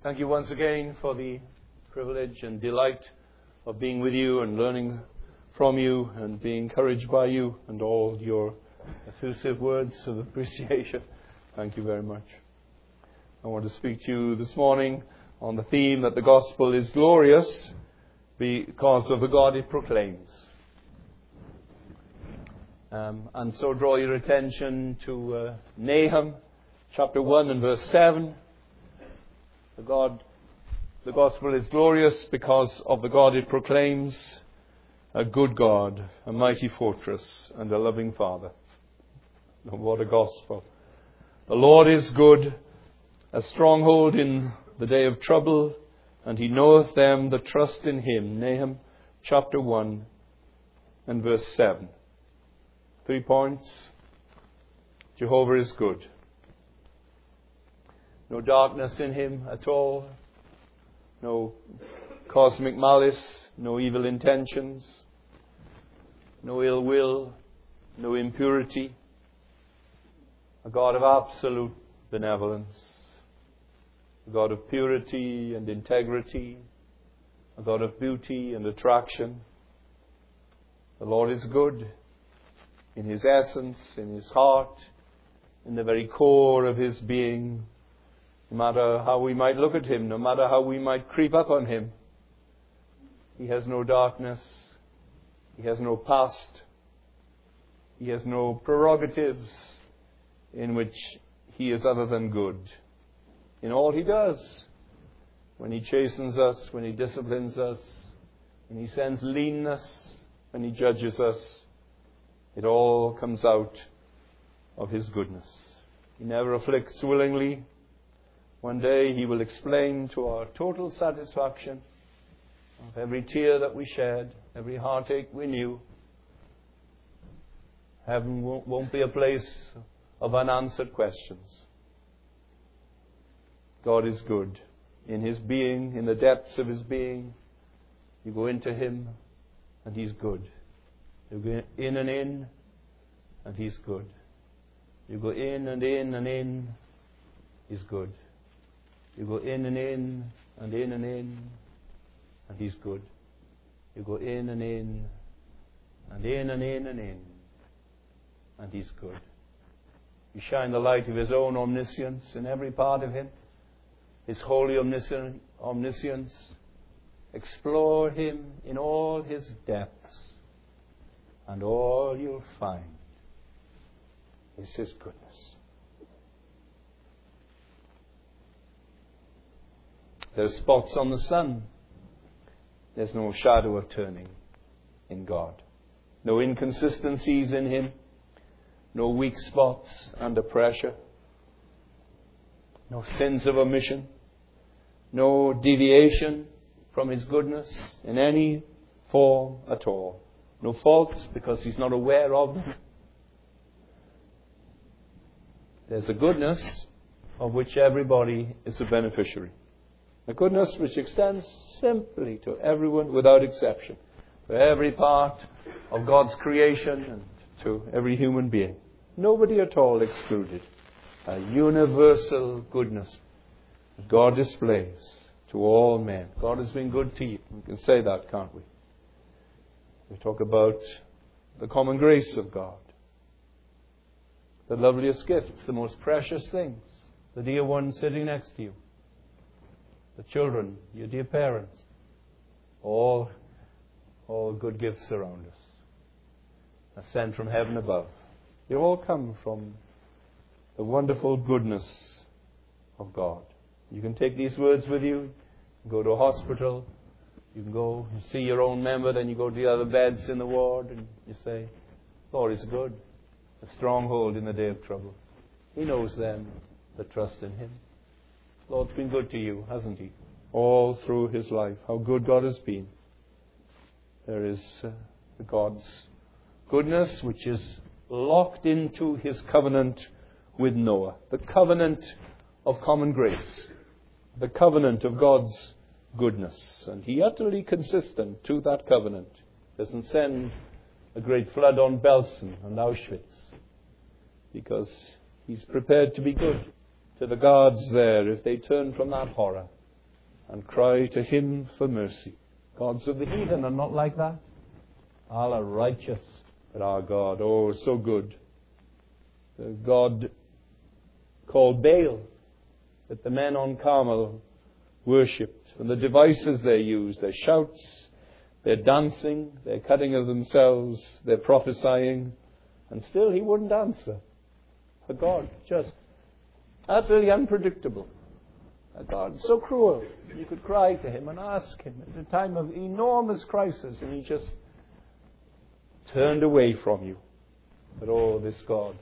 Thank you once again for the privilege and delight of being with you and learning from you and being encouraged by you and all your effusive words of appreciation. Thank you very much. I want to speak to you this morning on the theme that the gospel is glorious because of the God it proclaims. And so draw your attention to Nahum chapter 1 and verse 7. The gospel is glorious because of the God it proclaims, a good God, a mighty fortress, and a loving Father. Oh, what a gospel. The Lord is good, a stronghold in the day of trouble, and he knoweth them that trust in him. Nahum chapter 1 and verse 7. 3 points. Jehovah is good. No darkness in him at all. No cosmic malice. No evil intentions. No ill will. No impurity. A God of absolute benevolence. A God of purity and integrity. A God of beauty and attraction. The Lord is good in his essence, in his heart, in the very core of his being. No matter how we might look at him, no matter how we might creep up on him, he has no darkness, he has no past, he has no prerogatives in which he is other than good. In all he does, when he chastens us, when he disciplines us, when he sends leanness, when he judges us, it all comes out of his goodness. He never afflicts willingly. One day he will explain to our total satisfaction of every tear that we shed, every heartache we knew. Heaven won't be a place of unanswered questions. God is good. In his being, in the depths of his being, you go into him and he's good. You go in and in and he's good. You go in and in and in, he's good. You go in and in and in and in, and he's good. You go in and in and in and in and in, and he's good. You shine the light of his own omniscience in every part of him, his holy omniscience. Explore him in all his depths, and all you'll find is his goodness. There's spots on the sun. There's no shadow of turning in God. No inconsistencies in him. No weak spots under pressure. No sins of omission. No deviation from his goodness in any form at all. No faults because he's not aware of them. There's a goodness of which everybody is a beneficiary. A goodness which extends simply to everyone without exception, to every part of God's creation and to every human being. Nobody at all excluded. A universal goodness that God displays to all men. God has been good to you. We can say that, can't we? We talk about the common grace of God. The loveliest gifts, the most precious things. The dear one sitting next to you. The children, your dear parents, all good gifts around us are sent from heaven above. They all come from the wonderful goodness of God. You can take these words with you, go to a hospital, you can go and see your own member, then you go to the other beds in the ward and you say, Lord is good, a stronghold in the day of trouble. He knows them that trust in him. Lord's been good to you, hasn't he? All through his life. How good God has been. There is God's goodness which is locked into his covenant with Noah. The covenant of common grace. The covenant of God's goodness. And he utterly consistent to that covenant. Doesn't send a great flood on Belsen and Auschwitz. Because he's prepared to be good to the guards there if they turn from that horror and cry to him for mercy. Gods of the heathen are not like that. Allah righteous, but our God, oh, so good. The God called Baal that the men on Carmel worshipped, and the devices they used, their shouts, their dancing, their cutting of themselves, their prophesying, and still he wouldn't answer. A God just utterly unpredictable. A God so cruel. You could cry to him and ask him at a time of enormous crisis, and he just turned away from you. But oh, this God,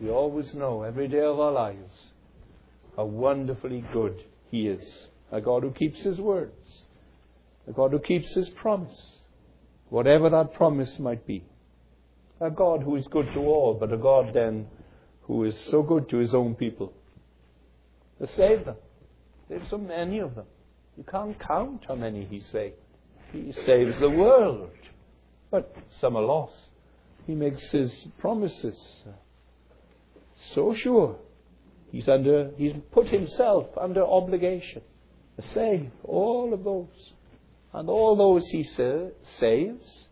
we always know every day of our lives how wonderfully good he is. A God who keeps his words. A God who keeps his promise, whatever that promise might be. A God who is good to all, but a God then who is so good to his own people. To save them. There's so many of them. You can't count how many he saved. He saves the world. But some are lost. He makes his promises so sure. He's put himself under obligation to save all of those. And all those he saves,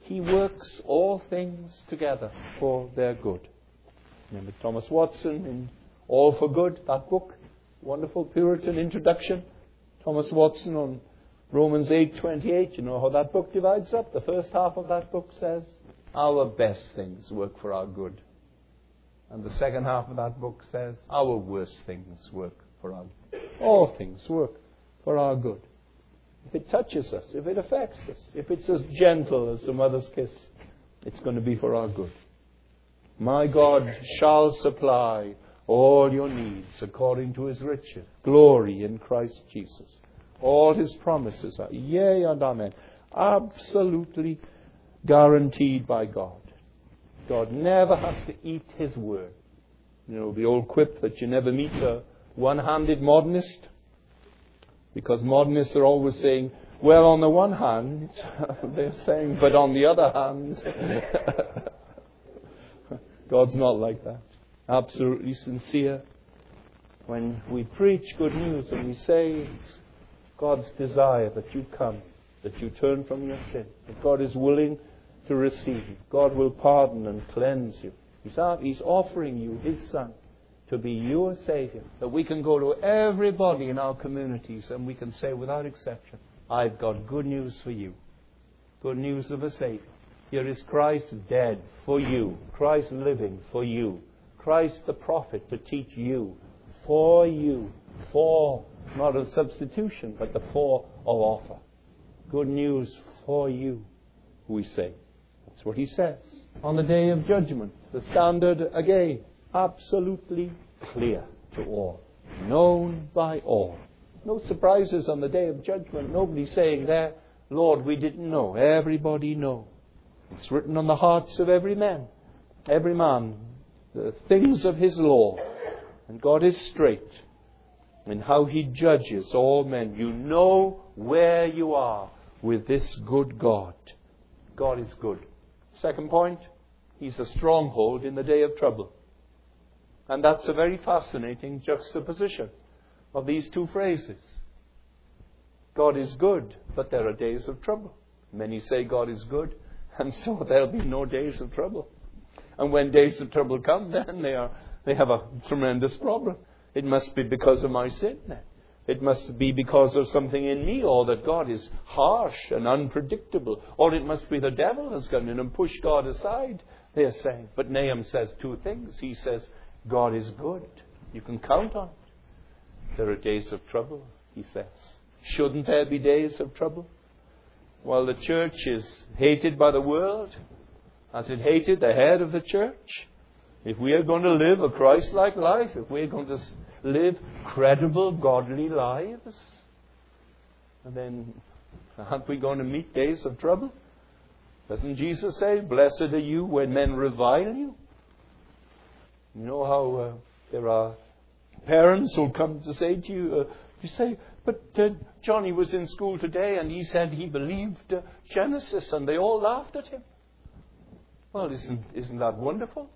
he works all things together for their good. Remember Thomas Watson in All for Good, that book, wonderful Puritan introduction. Thomas Watson on Romans 8:28. You know how that book divides up? The first half of that book says, our best things work for our good. And the second half of that book says, our worst things work for our good. All things work for our good. If it touches us, if it affects us, if it's as gentle as a mother's kiss, it's going to be for our good. My God shall supply all your needs according to his riches, glory in Christ Jesus. All his promises are yea and amen. Absolutely guaranteed by God. God never has to eat his word. You know, the old quip that you never meet a one-handed modernist, because modernists are always saying, well, on the one hand, they're saying, but on the other hand... God's not like that. Absolutely sincere. When we preach good news and we say God's desire that you come, that you turn from your sin, that God is willing to receive you, God will pardon and cleanse you. He's offering you his Son to be your Savior. That we can go to everybody in our communities and we can say without exception, I've got good news for you. Good news of a Savior. Here is Christ dead for you, Christ living for you, Christ the prophet to teach you, for, not a substitution, but the for of offer. Good news for you, we say. That's what he says. On the day of judgment, the standard again, absolutely clear to all, known by all. No surprises on the day of judgment, nobody saying there, Lord, we didn't know. Everybody knows. It's written on the hearts of every man, the things of his law. And God is straight in how he judges all men. You know where you are with this good God. God is good. Second point, he's a stronghold in the day of trouble. And that's a very fascinating juxtaposition of these two phrases. God is good, but there are days of trouble. Many say God is good, and so there'll be no days of trouble. And when days of trouble come, then they have a tremendous problem. It must be because of my sin then. It must be because of something in me, or that God is harsh and unpredictable, or it must be the devil has gone in and pushed God aside, they're saying. But Nahum says two things. He says, God is good. You can count on it. There are days of trouble, he says. Shouldn't there be days of trouble? Well, the church is hated by the world as it hated the head of the church. If we are going to live a Christ-like life, if we are going to live credible, godly lives, then aren't we going to meet days of trouble? Doesn't Jesus say, blessed are you when men revile you? You know how there are parents who come to say to you, but Johnny was in school today and he said he believed Genesis, and they all laughed at him. Well, isn't that wonderful?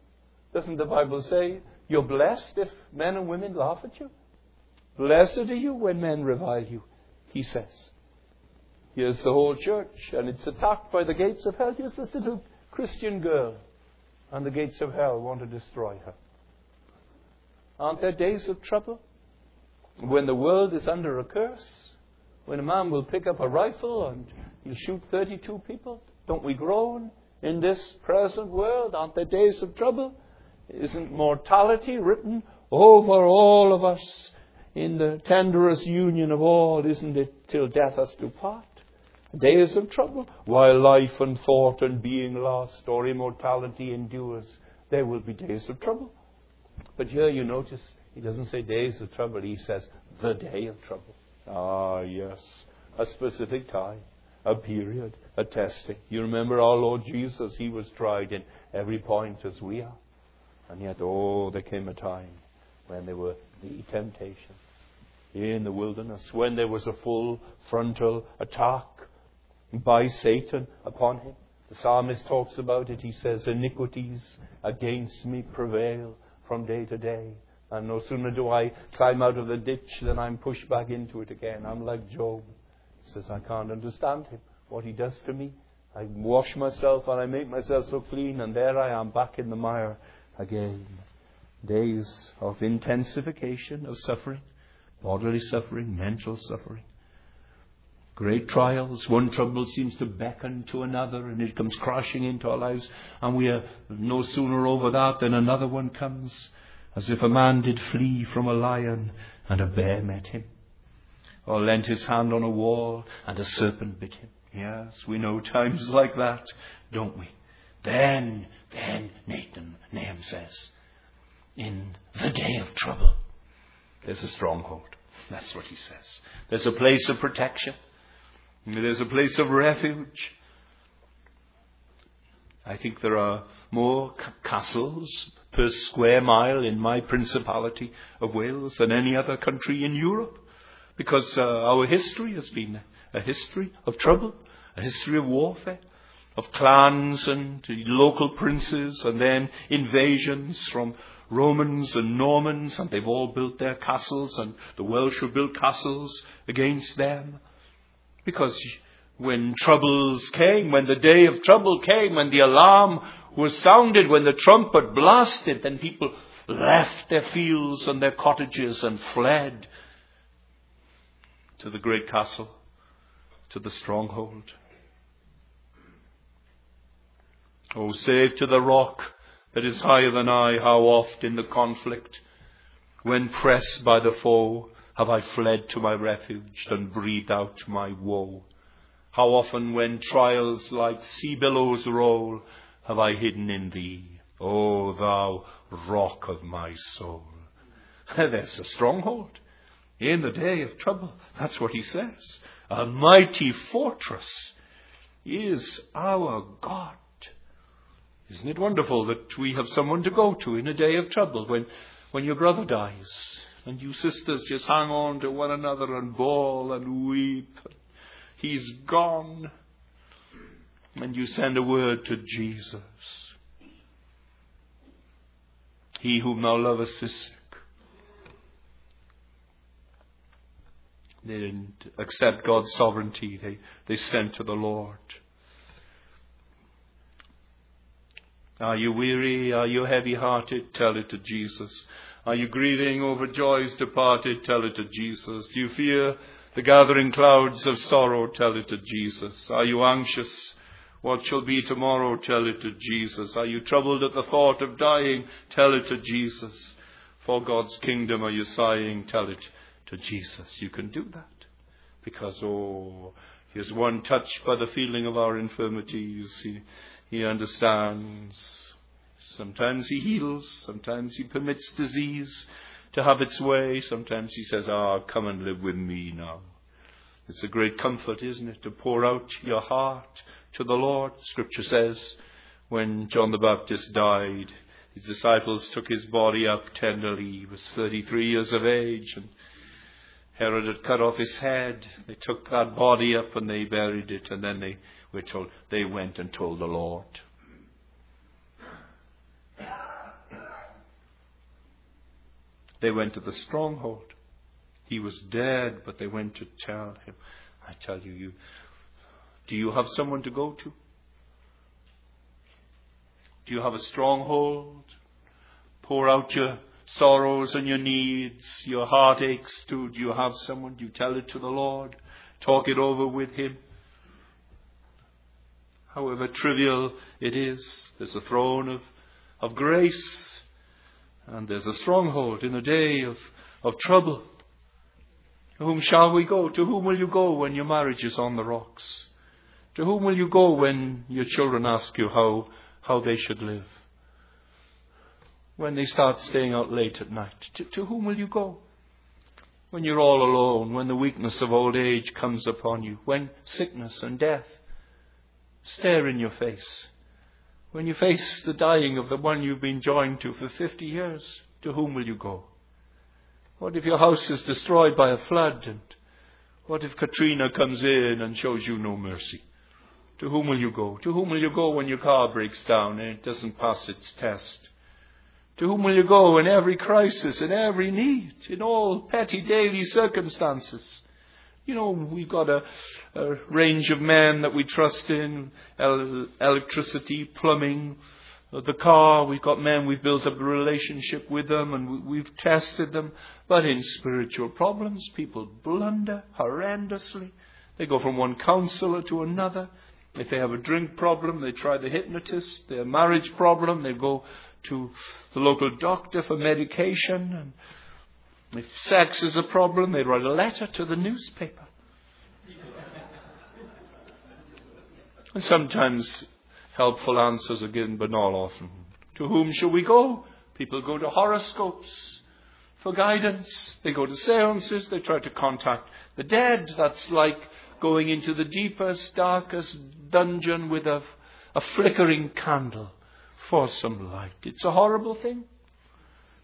Doesn't the Bible say you're blessed if men and women laugh at you? Blessed are you when men revile you, he says. Here's the whole church, and it's attacked by the gates of hell. Here's this little Christian girl, and the gates of hell want to destroy her. Aren't there days of trouble? When the world is under a curse? When a man will pick up a rifle and he'll shoot 32 people? Don't we groan in this present world? Aren't there days of trouble? Isn't mortality written over all of us in the tenderest union of all? Isn't it till death us do part? Days of trouble, while life and thought and being lost or immortality endures, there will be days of trouble. But here you notice, he doesn't say days of trouble, he says the day of trouble. Ah, yes, a specific time, a period, a testing. You remember our Lord Jesus, he was tried in every point as we are. And yet, oh, there came a time when there were the temptations in the wilderness, when there was a full frontal attack by Satan upon him. The psalmist talks about it. He says, iniquities against me prevail from day to day. And no sooner do I climb out of the ditch than I'm pushed back into it again. I'm like Job. He says, I can't understand him, what he does to me. I wash myself and I make myself so clean, and there I am back in the mire again. Days of intensification of suffering, bodily suffering, mental suffering. Great trials. One trouble seems to beckon to another, and it comes crashing into our lives, and we are no sooner over that than another one comes, as if a man did flee from a lion and a bear met him, or leant his hand on a wall and a serpent bit him. Yes, we know times like that, don't we? Then Nahum says, in the day of trouble, there's a stronghold. That's what he says. There's a place of protection. There's a place of refuge. I think there are more castles per square mile in my Principality of Wales than any other country in Europe, because our history has been a history of trouble, a history of warfare, of clans and local princes, and then invasions from Romans and Normans, and they've all built their castles, and the Welsh have built castles against them. Because when troubles came, when the day of trouble came, when the alarm was sounded, when the trumpet blasted, then people left their fields and their cottages and fled to the great castle, to the stronghold. Oh, save to the rock that is higher than I, how oft in the conflict, when pressed by the foe, have I fled to my refuge and breathed out my woe. How often when trials like sea billows roll, have I hidden in thee, O thou rock of my soul. There's a stronghold in the day of trouble. That's what he says. A mighty fortress is our God. Isn't it wonderful that we have someone to go to in a day of trouble, when your brother dies and you sisters just hang on to one another and bawl and weep. He's gone. And you send a word to Jesus. He whom thou lovest is sick. They didn't accept God's sovereignty. They sent to the Lord. Are you weary? Are you heavy-hearted? Tell it to Jesus. Are you grieving over joys departed? Tell it to Jesus. Do you fear the gathering clouds of sorrow? Tell it to Jesus. Are you anxious? What shall be tomorrow? Tell it to Jesus. Are you troubled at the thought of dying? Tell it to Jesus. For God's kingdom are you sighing? Tell it to Jesus. You can do that. Because, oh, he is one touched by the feeling of our infirmities. He understands. Sometimes he heals. Sometimes he permits disease to have its way. Sometimes he says, come and live with me now. It's a great comfort, isn't it, to pour out your heart to the Lord. Scripture says, when John the Baptist died, his disciples took his body up tenderly. He was 33 years of age, and Herod had cut off his head. They took that body up and they buried it, and then we're told they went and told the Lord. They went to the stronghold. He was dead, but they went to tell him. I tell you, do you have someone to go to? Do you have a stronghold? Pour out your sorrows and your needs, your heartaches too. Do you have someone? Do you tell it to the Lord? Talk it over with Him. However trivial it is, there's a throne of grace, and there's a stronghold in the day of trouble. To whom shall we go? To whom will you go when your marriage is on the rocks? To whom will you go when your children ask you how they should live? When they start staying out late at night, to whom will you go? When you're all alone, when the weakness of old age comes upon you, when sickness and death stare in your face, when you face the dying of the one you've been joined to for 50 years, to whom will you go? What if your house is destroyed by a flood? And what if Katrina comes in and shows you no mercy? To whom will you go? To whom will you go when your car breaks down and it doesn't pass its test? To whom will you go in every crisis, in every need, in all petty daily circumstances? You know, we've got a range of men that we trust in, electricity, plumbing, the car. We've got men, we've built up a relationship with them and we've tested them. But in spiritual problems, people blunder horrendously. They go from one counselor to another. If they have a drink problem, they try the hypnotist. Their marriage problem, they go to the local doctor for medication. And if sex is a problem, they write a letter to the newspaper. And sometimes helpful answers are given, but not often. To whom shall we go? People go to horoscopes for guidance. They go to seances. They try to contact the dead. That's like going into the deepest, darkest dungeon with a flickering candle for some light. It's a horrible thing.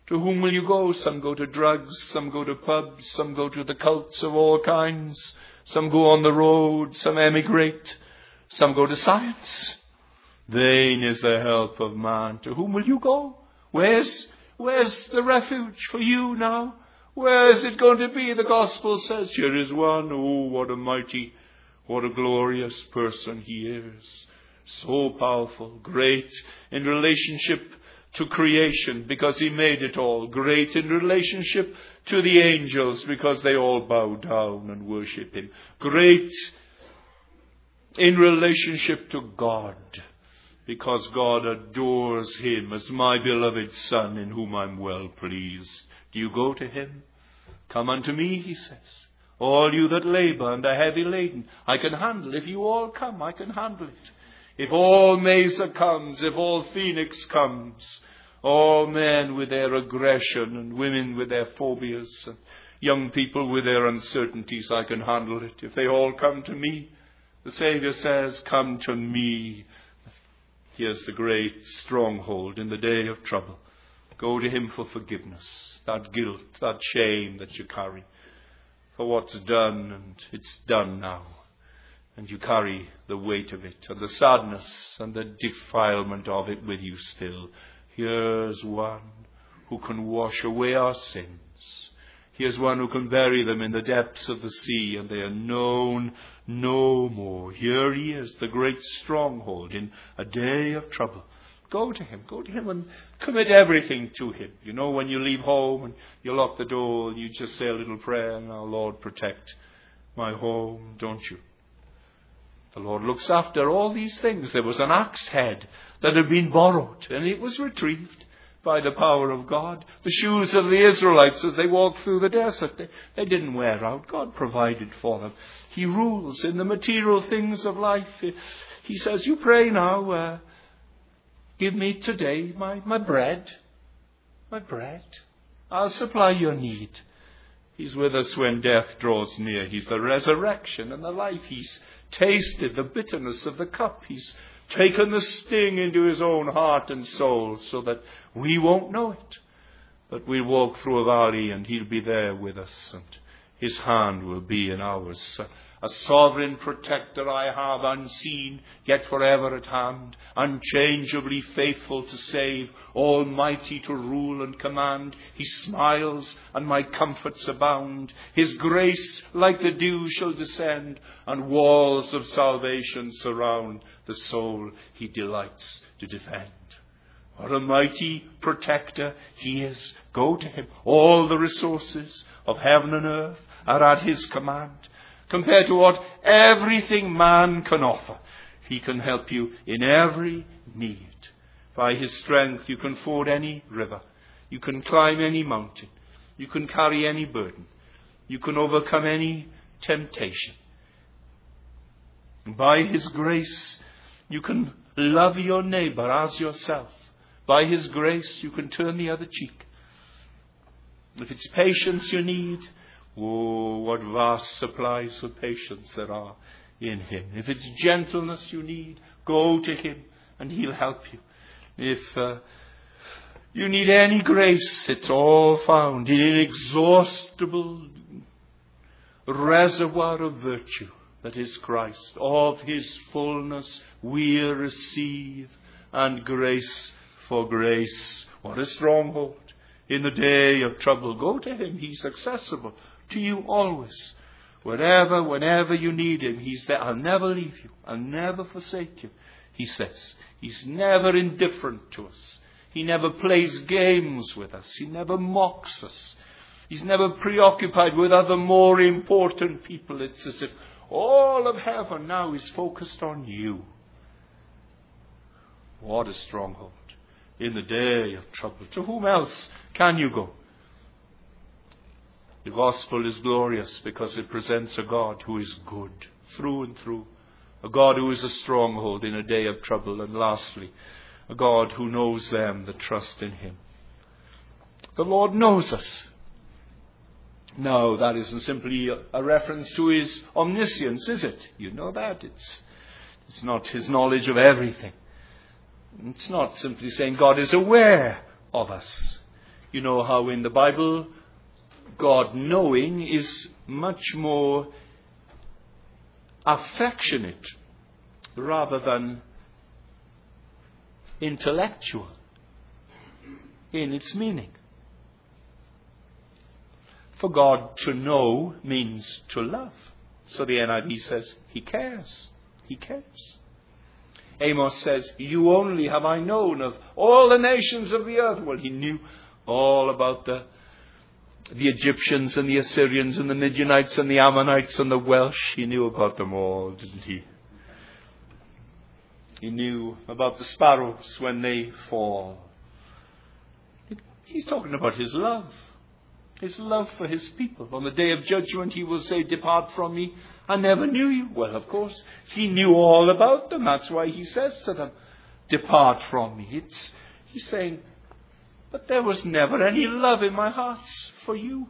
To whom will you go? Some go to drugs, some go to pubs, some go to the cults of all kinds, some go on the road, some emigrate, some go to science. Vain is the help of man. To whom will you go? Where's the refuge for you now? Where is it going to be? The gospel says, here is one. Oh, what a mighty, what a glorious person he is. So powerful, great in relationship to creation because he made it all. Great in relationship to the angels because they all bow down and worship him. Great in relationship to God because God adores him as my beloved Son in whom I'm well pleased. Do you go to him? Come unto me, he says. All you that labour and are heavy laden, I can handle. If you all come, I can handle it. If all Mesa comes, if all Phoenix comes, all men with their aggression and women with their phobias and young people with their uncertainties, I can handle it. If they all come to me, the Saviour says, come to me. Here's the great stronghold in the day of trouble. Go to him for forgiveness, that guilt, that shame that you carry for what's done, and it's done now. And you carry the weight of it and the sadness and the defilement of it with you still. Here's one who can wash away our sins. Here's one who can bury them in the depths of the sea and they are known no more. Here he is, the great stronghold in a day of trouble. Go to him and commit everything to him. You know, when you leave home and you lock the door and you just say a little prayer, and our Lord protect my home, don't you? The Lord looks after all these things. There was an axe head that had been borrowed and it was retrieved by the power of God. The shoes of the Israelites as they walked through the desert, they didn't wear out. God provided for them. He rules in the material things of life. He says, you pray now, give me today my bread. I'll supply your need. He's with us when death draws near. He's the resurrection and the life. He's tasted the bitterness of the cup. He's taken the sting into his own heart and soul so that we won't know it. But we'll walk through a valley and he'll be there with us. And His hand will be in ours. A sovereign protector I have, unseen, yet forever at hand, unchangeably faithful to save, almighty to rule and command. He smiles, and my comforts abound. His grace, like the dew, shall descend, and walls of salvation surround the soul He delights to defend. What a mighty protector He is. Go to Him. All the resources of heaven and earth are at His command. Compared to what everything man can offer, He can help you in every need. By His strength you can ford any river. You can climb any mountain. You can carry any burden. You can overcome any temptation. By His grace you can love your neighbor as yourself. By His grace you can turn the other cheek. If it's patience you need, oh, what vast supplies of patience there are in Him. If it's gentleness you need, go to Him and He'll help you. If you need any grace, it's all found in an inexhaustible reservoir of virtue that is Christ. Of His fullness we receive, and grace for grace. What a stronghold. In the day of trouble, go to Him. He's accessible to you always. Wherever, whenever you need Him, He's there. I'll never leave you. I'll never forsake you, He says. He's never indifferent to us. He never plays games with us. He never mocks us. He's never preoccupied with other more important people. It's as if all of heaven now is focused on you. What a stronghold. In the day of trouble, to whom else can you go? The gospel is glorious because it presents a God who is good through and through, a God who is a stronghold in a day of trouble, and lastly, a God who knows them that trust in Him. The Lord knows us. Now, that isn't simply a reference to His omniscience, is it? You know that. It's not His knowledge of everything. It's not simply saying God is aware of us. You know how in the Bible, God knowing is much more affectionate rather than intellectual in its meaning. For God to know means to love. So the NIV says, He cares. He cares. Amos says, you only have I known of all the nations of the earth. Well, he knew all about the Egyptians and the Assyrians and the Midianites and the Ammonites and the Welsh. He knew about them all, didn't he? He knew about the sparrows when they fall. He's talking about His love. His love for His people. On the day of judgment He will say, depart from me, I never knew you. Well, of course, He knew all about them. That's why He says to them, depart from me. He's saying, but there was never any love in my heart for you.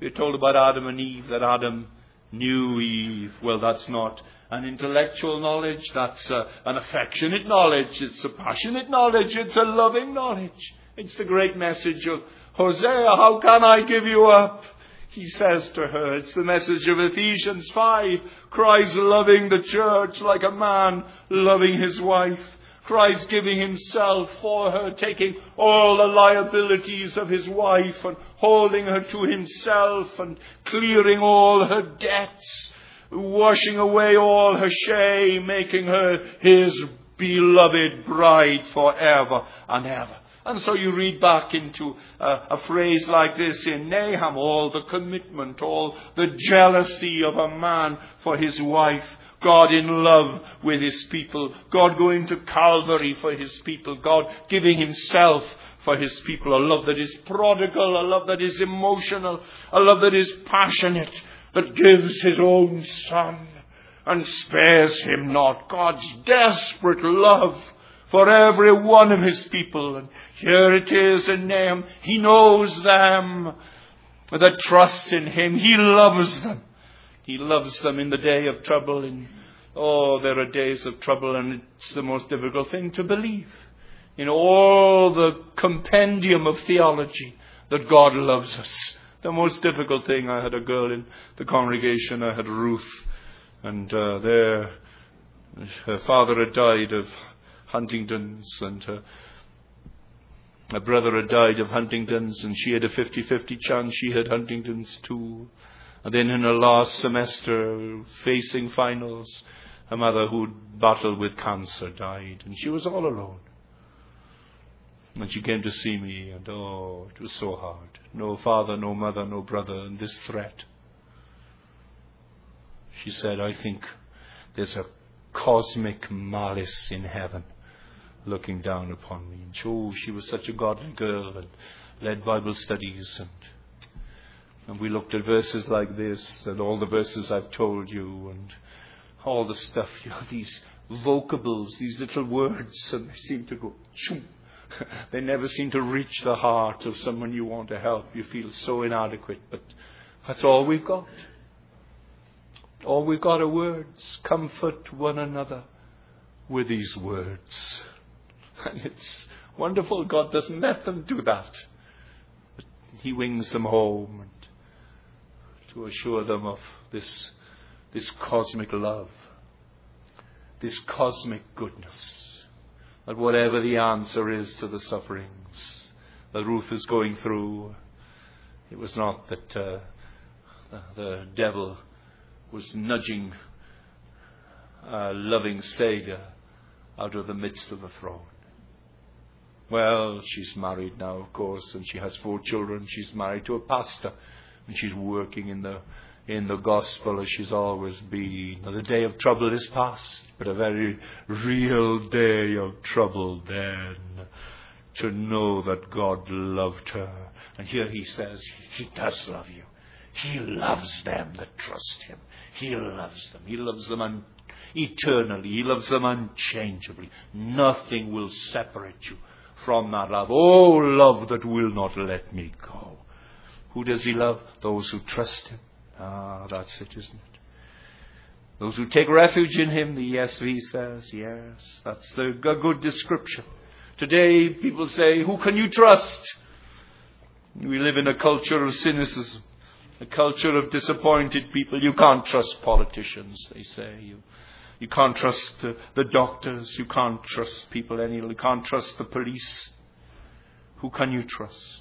We're told about Adam and Eve, that Adam knew Eve. Well, that's not an intellectual knowledge. That's an affectionate knowledge. It's a passionate knowledge. It's a loving knowledge. It's the great message of Hosea, how can I give you up? He says to her. It's the message of Ephesians 5, Christ loving the church like a man loving his wife. Christ giving Himself for her, taking all the liabilities of His wife and holding her to Himself and clearing all her debts, washing away all her shame, making her His beloved bride forever and ever. And so you read back into a phrase like this in Nahum, all the commitment, all the jealousy of a man for his wife, God in love with His people, God going to Calvary for His people, God giving Himself for His people, a love that is prodigal, a love that is emotional, a love that is passionate, that gives His own Son and spares Him not. God's desperate love for every one of His people. And here it is in Nahum. He knows them that trust in Him. He loves them. He loves them in the day of trouble. And oh, there are days of trouble, and it's the most difficult thing to believe in all the compendium of theology, that God loves us, The most difficult thing, I had a girl in the congregation, I had Ruth, and her father had died of Huntington's, and her brother had died of Huntington's, and she had a 50-50 chance she had Huntington's too. And then in her last semester, facing finals, her mother, who'd battled with cancer, died, and she was all alone. And she came to see me, and oh, it was so hard. No father, no mother, no brother, and this threat. She said, I think there's a cosmic malice in heaven looking down upon me. And oh, she was such a godly girl and led Bible studies. And we looked at verses like this, and all the verses I've told you, and all the stuff, you know, these vocables, these little words, and they seem to go choom. They never seem to reach the heart of someone you want to help. You feel so inadequate, but that's all we've got. All we've got are words. Comfort one another with these words. And it's wonderful. God doesn't let them do that. But He wings them home and to assure them of this cosmic love, this cosmic goodness. That whatever the answer is to the sufferings that Ruth is going through, it was not that the devil was nudging a loving Saviour out of the midst of the throne. Well, she's married now, of course, and she has 4 children. She's married to a pastor, and she's working in the gospel as she's always been. Now, the day of trouble is past, but a very real day of trouble then, to know that God loved her. And here He says, He does love you. He loves them that trust Him. He loves them. He loves them eternally. He loves them unchangeably. Nothing will separate you from that love. Oh, love that will not let me go. Who does He love? Those who trust Him. Ah, that's it, isn't it? Those who take refuge in Him, the ESV says. Yes, that's the good description. Today, people say, who can you trust? We live in a culture of cynicism, a culture of disappointed people. You can't trust politicians, they say. You can't trust the doctors. You can't trust people anymore. You can't trust the police. Who can you trust?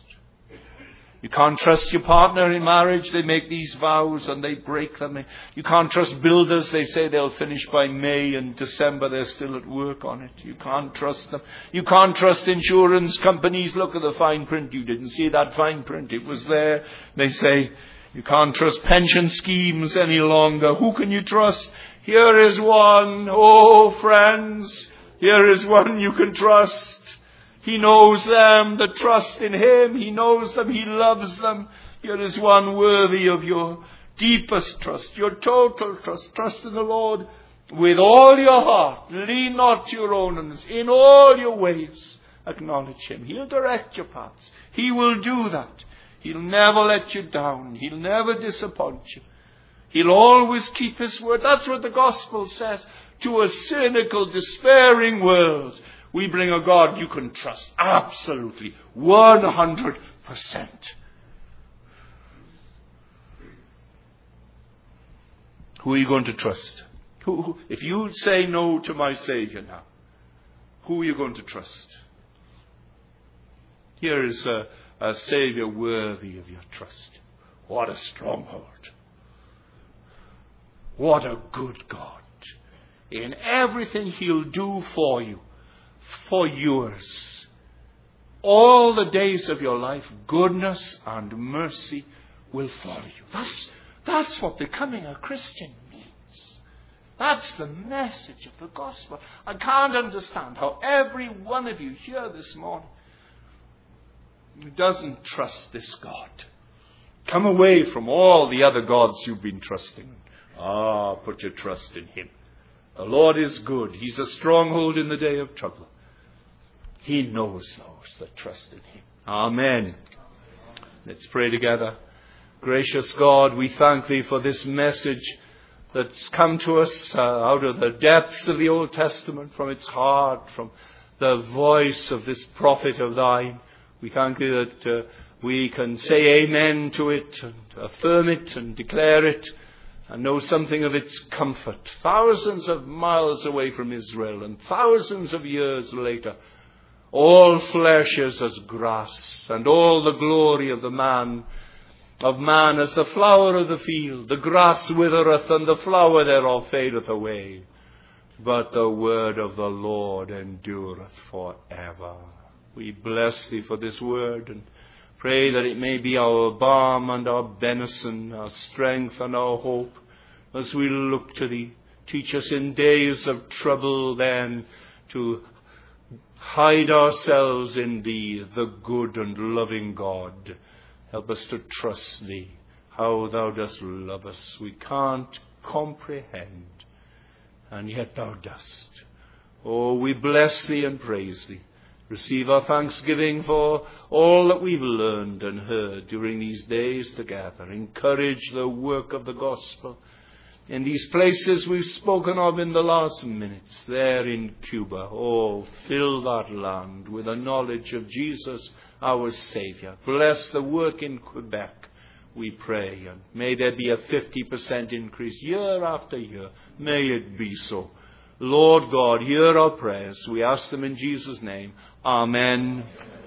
You can't trust your partner in marriage. They make these vows and they break them. You can't trust builders. They say they'll finish by May, and December they're still at work on it. You can't trust them. You can't trust insurance companies. Look at the fine print. You didn't see that fine print. It was there. They say you can't trust pension schemes any longer. Who can you trust? Here is one. Oh, friends, here is one you can trust. He knows them that trust in Him. He knows them. He loves them. Here is one worthy of your deepest trust, your total trust. Trust in the Lord with all your heart. Lean not to your own understanding. In all your ways, acknowledge Him. He'll direct your paths. He will do that. He'll never let you down. He'll never disappoint you. He'll always keep His word. That's what the gospel says to a cynical, despairing world. We bring a God you can trust. Absolutely. 100%. Who are you going to trust? If you say no to my Saviour now, who are you going to trust? Here is a Saviour worthy of your trust. What a stronghold. What a good God. In everything He'll do for you. For yours, all the days of your life, goodness and mercy will follow you. That's what becoming a Christian means. That's the message of the gospel. I can't understand how every one of you here this morning doesn't trust this God. Come away from all the other gods you've been trusting. Ah, put your trust in Him. The Lord is good. He's a stronghold in the day of trouble. He knows those that trust in Him. Amen. Let's pray together. Gracious God, we thank Thee for this message that's come to us out of the depths of the Old Testament, from its heart, from the voice of this prophet of Thine. We thank Thee that we can say amen to it and affirm it and declare it and know something of its comfort. Thousands of miles away from Israel and thousands of years later, all flesh is as grass, and all the glory of the man as the flower of the field. The grass withereth, and the flower thereof fadeth away. But the word of the Lord endureth forever. We bless thee for this word, and pray that it may be our balm and our benison, our strength and our hope, as we look to thee. Teach us in days of trouble, then, to hide ourselves in thee, the good and loving God. Help us to trust thee. How thou dost love us, we can't comprehend. And yet thou dost. Oh, we bless thee and praise thee. Receive our thanksgiving for all that we've learned and heard during these days together. Encourage the work of the gospel. In these places we've spoken of in the last minutes, there in Cuba, oh, fill that land with a knowledge of Jesus, our Saviour. Bless the work in Quebec, we pray, and may there be a 50% increase year after year. May it be so. Lord God, hear our prayers. We ask them in Jesus' name. Amen. Amen.